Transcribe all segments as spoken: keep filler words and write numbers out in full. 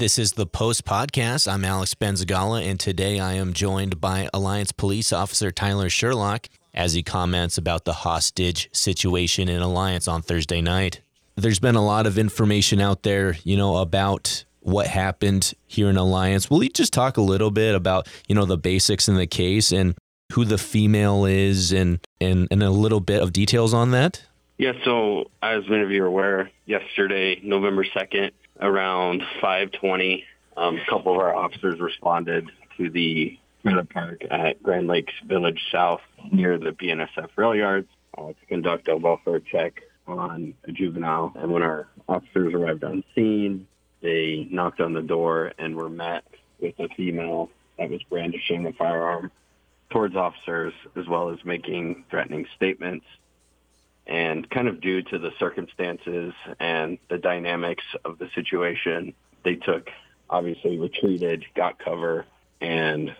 This is The Post Podcast. I'm Alex Benzagala, and today I am joined by Alliance Police Officer Tyler Sherlock as he comments about the hostage situation in Alliance on Thursday night. There's been a lot of information out there, you know, about what happened here in Alliance. Will you just talk a little bit about, you know, the basics in the case and who the female is and, and, and a little bit of details on that? Yeah, so as many of you are aware, yesterday, November second, around five twenty, um, a couple of our officers responded to the trailer park at Grand Lakes Village South near the B N S F rail yards uh, to conduct a welfare check on a juvenile. And when our officers arrived on scene, they knocked on the door and were met with a female that was brandishing a firearm towards officers, as well as making threatening statements. And kind of due to the circumstances and the dynamics of the situation, they took, obviously retreated, got cover, and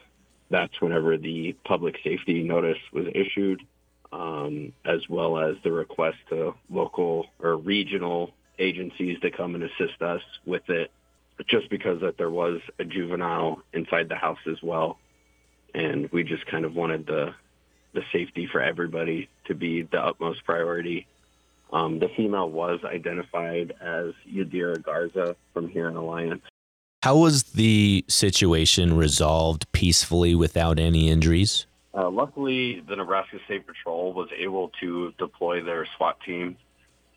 that's whenever the public safety notice was issued, um, as well as the request to local or regional agencies to come and assist us with it, just because that there was a juvenile inside the house as well. And we just kind of wanted the the safety for everybody to be the utmost priority. Um, the female was identified as Yadira Garza from here in Alliance. How was the situation resolved peacefully without any injuries? Uh, luckily, the Nebraska State Patrol was able to deploy their SWAT team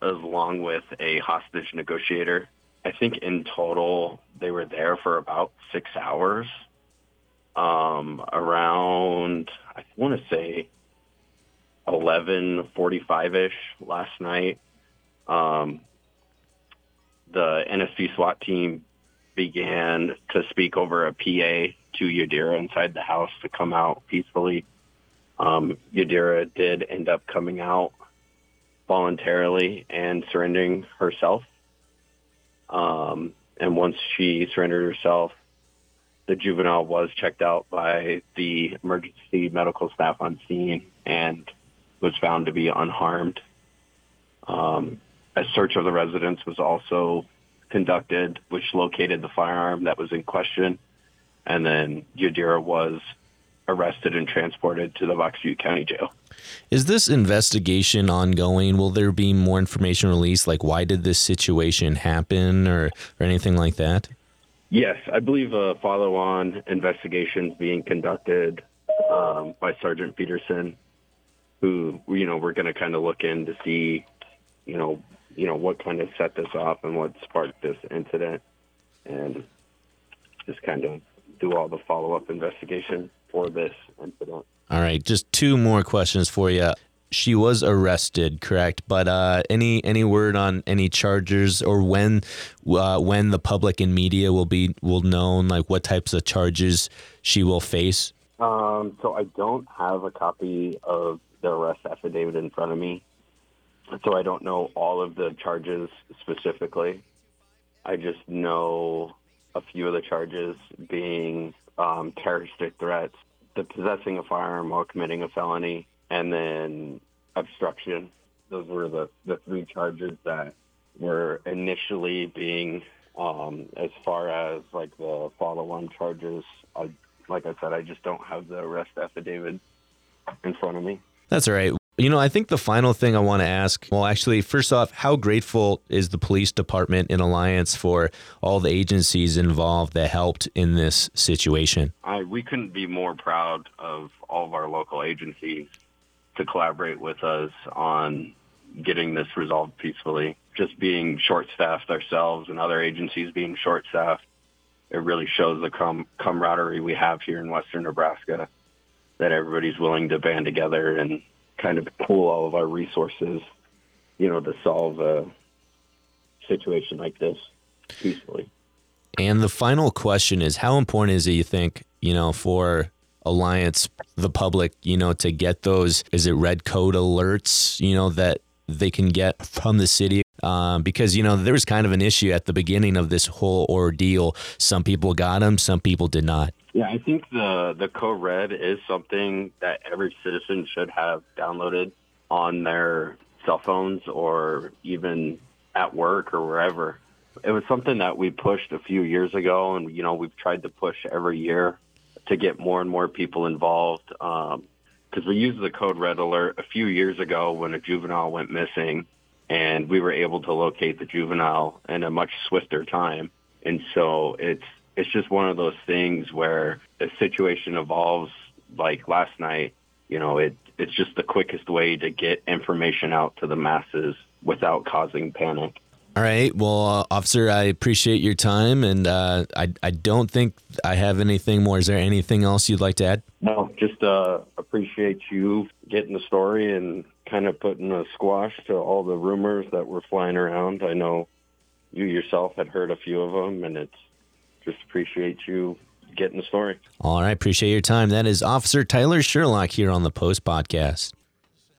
along with a hostage negotiator. I think in total, they were there for about six hours. Um, around, I want to say eleven forty-five-ish last night, um, the N S P SWAT team began to speak over a P A to Yadira inside the house to come out peacefully. Um, Yadira did end up coming out voluntarily and surrendering herself. Um, and once she surrendered herself, the juvenile was checked out by the emergency medical staff on scene and was found to be unharmed. Um, a search of the residence was also conducted, which located the firearm that was in question. And then Yadira was arrested and transported to the Box Butte County Jail. Is this investigation ongoing? Will there be more information released? Like, why did this situation happen or, or anything like that? Yes, I believe a follow-on investigation is being conducted um, by Sergeant Peterson, who, you know, we're going to kind of look in to see, you know, you know, what kind of set this off and what sparked this incident, and just kind of do all the follow-up investigation for this incident. All right, just two more questions for you. She was arrested, correct? But uh, any any word on any charges or when uh, when the public and media will be will known like what types of charges she will face? Um, so I don't have a copy of the arrest affidavit in front of me, so I don't know all of the charges specifically. I just know a few of the charges being um, terroristic threats, the possessing a firearm while committing a felony, and then obstruction. Those were the, the three charges that were initially being, um, as far as like the follow-on charges. I, like I said, I just don't have the arrest affidavit in front of me. That's all right. You know, I think the final thing I want to ask, well, actually, first off, how grateful is the police department in Alliance for all the agencies involved that helped in this situation? I, we couldn't be more proud of all of our local agencies to collaborate with us on getting this resolved peacefully. Just being short-staffed ourselves and other agencies being short-staffed, it really shows the com- camaraderie we have here in Western Nebraska, that everybody's willing to band together and kind of pool all of our resources, you know, to solve a situation like this peacefully. And the final question is, how important is it, you think, you know, for Alliance, the public, you know, to get those, is it red code alerts, you know, that they can get from the city? Um, because, you know, there was kind of an issue at the beginning of this whole ordeal. Some people got them, some people did not. Yeah, I think the, the code red is something that every citizen should have downloaded on their cell phones or even at work or wherever. it was something that we pushed a few years ago, and, you know, we've tried to push every year to get more and more people involved, because um, we used the code Red Alert a few years ago when a juvenile went missing, and we were able to locate the juvenile in a much swifter time. And so it's it's just one of those things where a situation evolves. Like last night, you know, it it's just the quickest way to get information out to the masses without causing panic. All right. Well, uh, officer, I appreciate your time, and uh, I I don't think I have anything more. Is there anything else you'd like to add? No, just uh, appreciate you getting the story and kind of putting a squash to all the rumors that were flying around. I know you yourself had heard a few of them, and it's just appreciate you getting the story. All right. Appreciate your time. That is Officer Tyler Sherlock here on the Post Podcast.